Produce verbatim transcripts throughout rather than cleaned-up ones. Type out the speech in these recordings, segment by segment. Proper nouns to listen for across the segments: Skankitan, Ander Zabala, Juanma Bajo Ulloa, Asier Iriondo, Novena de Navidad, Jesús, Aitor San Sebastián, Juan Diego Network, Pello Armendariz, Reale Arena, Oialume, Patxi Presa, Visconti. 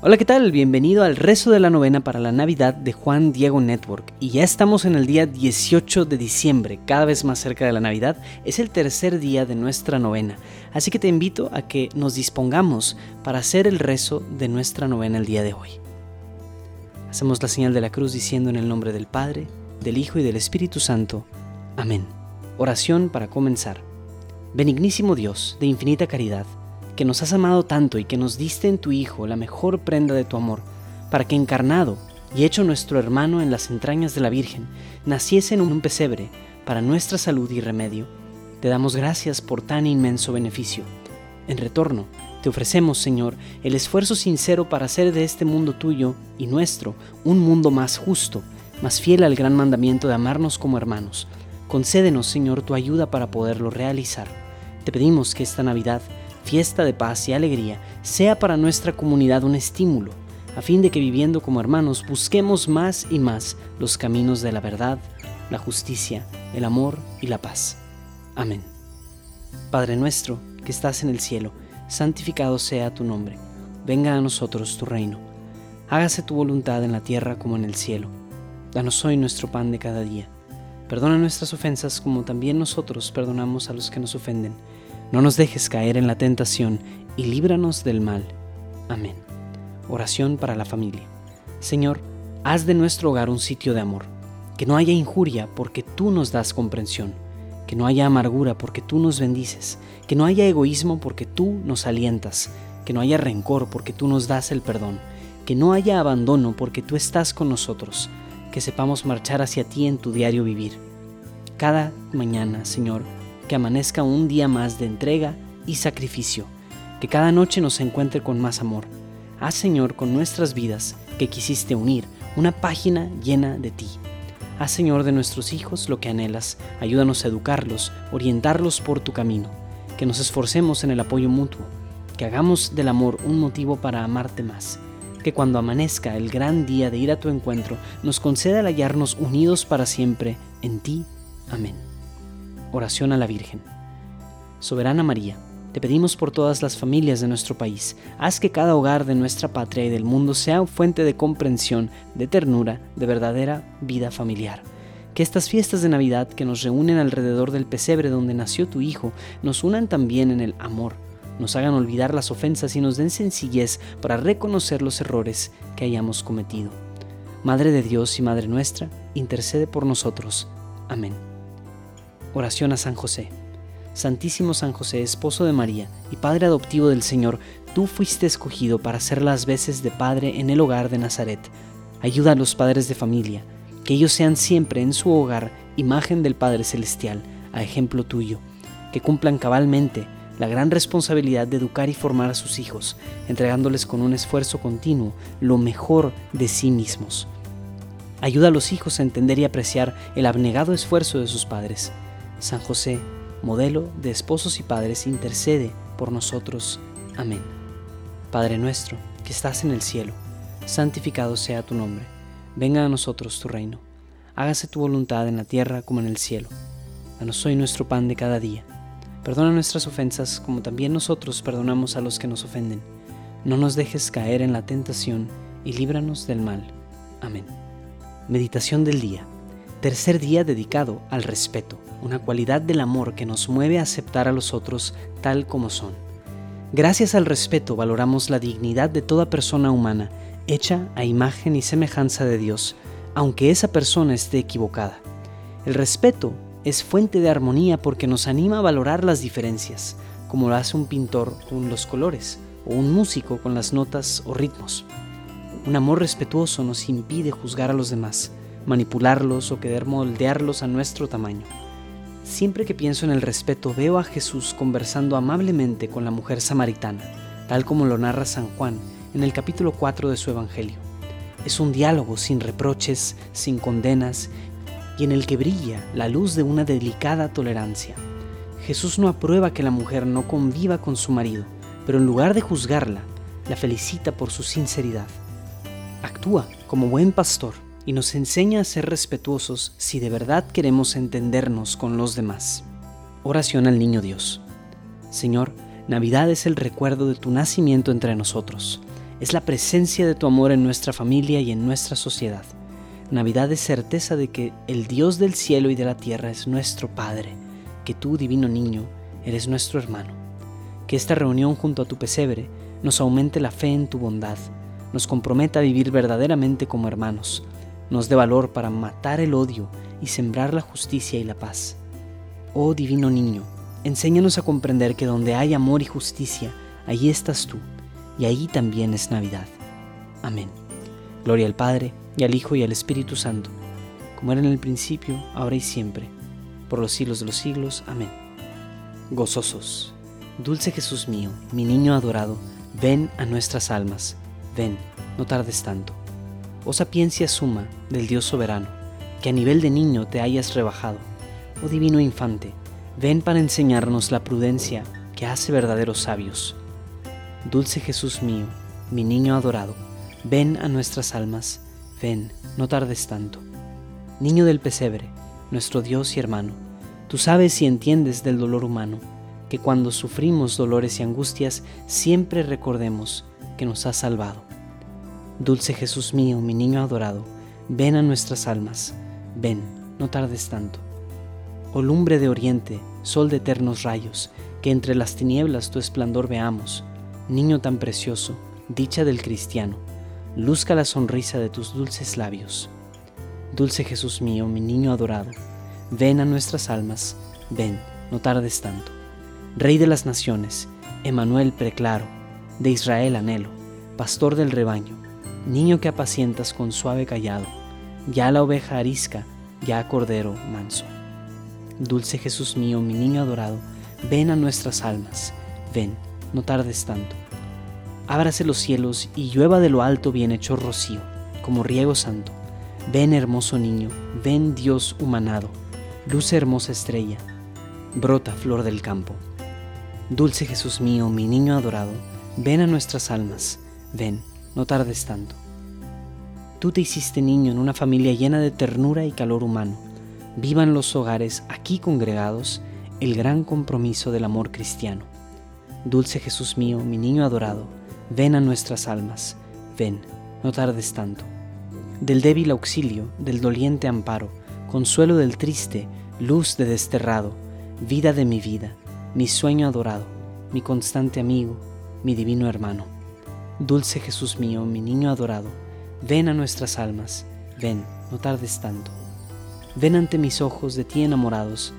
Hola, ¿qué tal? Bienvenido al rezo de la novena para la Navidad de Juan Diego Network. Y ya estamos en el día dieciocho de diciembre, cada vez más cerca de la Navidad. Es el tercer día de nuestra novena, así que te invito a que nos dispongamos para hacer el rezo de nuestra novena el día de hoy. Hacemos la señal de la cruz diciendo en el nombre del Padre, del Hijo y del Espíritu Santo. Amén. Oración para comenzar. Benignísimo Dios, de infinita caridad, que nos has amado tanto y que nos diste en tu Hijo la mejor prenda de tu amor, para que encarnado y hecho nuestro hermano en las entrañas de la Virgen, naciese en un pesebre para nuestra salud y remedio. Te damos gracias por tan inmenso beneficio. En retorno, te ofrecemos, Señor, el esfuerzo sincero para hacer de este mundo tuyo y nuestro un mundo más justo, más fiel al gran mandamiento de amarnos como hermanos. Concédenos, Señor, tu ayuda para poderlo realizar. Te pedimos que esta Navidad, fiesta de paz y alegría, sea para nuestra comunidad un estímulo, a fin de que viviendo como hermanos busquemos más y más los caminos de la verdad, la justicia, el amor y la paz. Amén. Padre nuestro, que estás en el cielo, santificado sea tu nombre. Venga a nosotros tu reino. Hágase tu voluntad en la tierra como en el cielo. Danos hoy nuestro pan de cada día. Perdona nuestras ofensas como también nosotros perdonamos a los que nos ofenden. No nos dejes caer en la tentación y líbranos del mal. Amén. Oración para la familia. Señor, haz de nuestro hogar un sitio de amor. Que no haya injuria porque tú nos das comprensión. Que no haya amargura porque tú nos bendices. Que no haya egoísmo porque tú nos alientas. Que no haya rencor porque tú nos das el perdón. Que no haya abandono porque tú estás con nosotros. Que sepamos marchar hacia ti en tu diario vivir. Cada mañana, Señor, que amanezca un día más de entrega y sacrificio, que cada noche nos encuentre con más amor. Haz, Señor, con nuestras vidas que quisiste unir una página llena de ti. Haz, Señor, de nuestros hijos lo que anhelas, ayúdanos a educarlos, orientarlos por tu camino, que nos esforcemos en el apoyo mutuo, que hagamos del amor un motivo para amarte más, que cuando amanezca el gran día de ir a tu encuentro, nos conceda el hallarnos unidos para siempre en ti. Amén. Oración a la Virgen. Soberana María, te pedimos por todas las familias de nuestro país. Haz que cada hogar de nuestra patria y del mundo sea fuente de comprensión, de ternura, de verdadera vida familiar. Que estas fiestas de Navidad que nos reúnen alrededor del pesebre donde nació tu Hijo, nos unan también en el amor, nos hagan olvidar las ofensas y nos den sencillez para reconocer los errores que hayamos cometido. Madre de Dios y Madre nuestra, intercede por nosotros. Amén. Oración a San José. Santísimo San José, esposo de María y padre adoptivo del Señor, tú fuiste escogido para hacer las veces de padre en el hogar de Nazaret. Ayuda a los padres de familia, que ellos sean siempre en su hogar imagen del Padre Celestial, a ejemplo tuyo, que cumplan cabalmente la gran responsabilidad de educar y formar a sus hijos, entregándoles con un esfuerzo continuo lo mejor de sí mismos. Ayuda a los hijos a entender y apreciar el abnegado esfuerzo de sus padres. San José, modelo de esposos y padres, intercede por nosotros. Amén. Padre nuestro, que estás en el cielo, santificado sea tu nombre. Venga a nosotros tu reino. Hágase tu voluntad en la tierra como en el cielo. Danos hoy nuestro pan de cada día. Perdona nuestras ofensas como también nosotros perdonamos a los que nos ofenden. No nos dejes caer en la tentación y líbranos del mal. Amén. Meditación del día. Tercer día dedicado al respeto, una cualidad del amor que nos mueve a aceptar a los otros tal como son. Gracias al respeto valoramos la dignidad de toda persona humana, hecha a imagen y semejanza de Dios, aunque esa persona esté equivocada. El respeto es fuente de armonía porque nos anima a valorar las diferencias, como lo hace un pintor con los colores, o un músico con las notas o ritmos. Un amor respetuoso nos impide juzgar a los demás, manipularlos o querer moldearlos a nuestro tamaño. Siempre que pienso en el respeto veo a Jesús conversando amablemente con la mujer samaritana, tal como lo narra San Juan en el capítulo cuatro de su Evangelio. Es un diálogo sin reproches, sin condenas y en el que brilla la luz de una delicada tolerancia. Jesús no aprueba que la mujer no conviva con su marido, pero en lugar de juzgarla, la felicita por su sinceridad. Actúa como buen pastor y nos enseña a ser respetuosos si de verdad queremos entendernos con los demás. Oración al Niño Dios. Señor, Navidad es el recuerdo de tu nacimiento entre nosotros. es la presencia de tu amor en nuestra familia y en nuestra sociedad. Navidad es certeza de que el Dios del cielo y de la tierra es nuestro Padre, que tú, divino niño, eres nuestro hermano. Que esta reunión junto a tu pesebre nos aumente la fe en tu bondad, nos comprometa a vivir verdaderamente como hermanos, nos dé valor para matar el odio y sembrar la justicia y la paz. Oh divino niño, enséñanos a comprender que donde hay amor y justicia, allí estás tú, y ahí también es Navidad. Amén. Gloria al Padre, y al Hijo, y al Espíritu Santo, como era en el principio, ahora y siempre, por los siglos de los siglos. Amén. Gozosos. Dulce Jesús mío, mi niño adorado, ven a nuestras almas, ven, no tardes tanto. Oh sapiencia suma del Dios soberano, que a nivel de niño te hayas rebajado. Oh divino infante, ven para enseñarnos la prudencia que hace verdaderos sabios. Dulce Jesús mío, mi niño adorado, ven a nuestras almas, ven, no tardes tanto. Niño del pesebre, nuestro Dios y hermano, tú sabes y entiendes del dolor humano, que cuando sufrimos dolores y angustias, siempre recordemos que nos has salvado. Dulce Jesús mío, mi niño adorado, ven a nuestras almas, ven, no tardes tanto. Oh lumbre de oriente, sol de eternos rayos, que entre las tinieblas tu esplendor veamos, niño tan precioso, dicha del cristiano, luzca la sonrisa de tus dulces labios. Dulce Jesús mío, mi niño adorado, ven a nuestras almas, ven, no tardes tanto. Rey de las naciones, Emmanuel preclaro, de Israel anhelo, pastor del rebaño, niño que apacientas con suave callado, ya la oveja arisca, ya cordero manso. Dulce Jesús mío, mi niño adorado, ven a nuestras almas, ven, no tardes tanto. Ábrase los cielos y llueva de lo alto bienhechor rocío, como riego santo. Ven hermoso niño, ven Dios humanado, luce hermosa estrella, brota flor del campo. Dulce Jesús mío, mi niño adorado, ven a nuestras almas, ven, no tardes tanto. Tú te hiciste niño en una familia llena de ternura y calor humano. Vivan los hogares aquí congregados el gran compromiso del amor cristiano. Dulce Jesús mío, mi niño adorado, ven a nuestras almas, ven, no tardes tanto. Del débil auxilio, del doliente amparo, consuelo del triste, luz de desterrado, vida de mi vida, mi sueño adorado, mi constante amigo, mi divino hermano. Dulce Jesús mío, mi niño adorado, ven a nuestras almas, ven, no tardes tanto. Ven ante mis ojos de ti enamorados,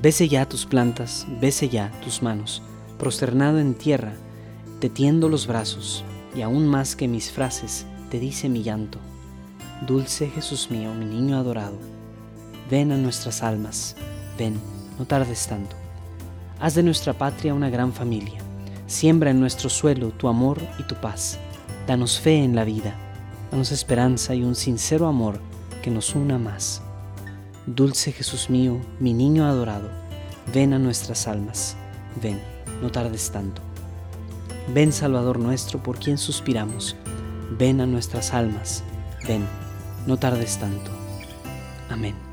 bese ya tus plantas, bese ya tus manos, prosternado en tierra, te tiendo los brazos, y aún más que mis frases, te dice mi llanto. Dulce Jesús mío, mi niño adorado, ven a nuestras almas, ven, no tardes tanto. Haz de nuestra patria una gran familia. Siembra en nuestro suelo tu amor y tu paz. Danos fe en la vida. Danos esperanza y un sincero amor que nos una más. Dulce Jesús mío, mi niño adorado, ven a nuestras almas. Ven, no tardes tanto. Ven, Salvador nuestro, por quien suspiramos. Ven a nuestras almas. Ven, no tardes tanto. Amén.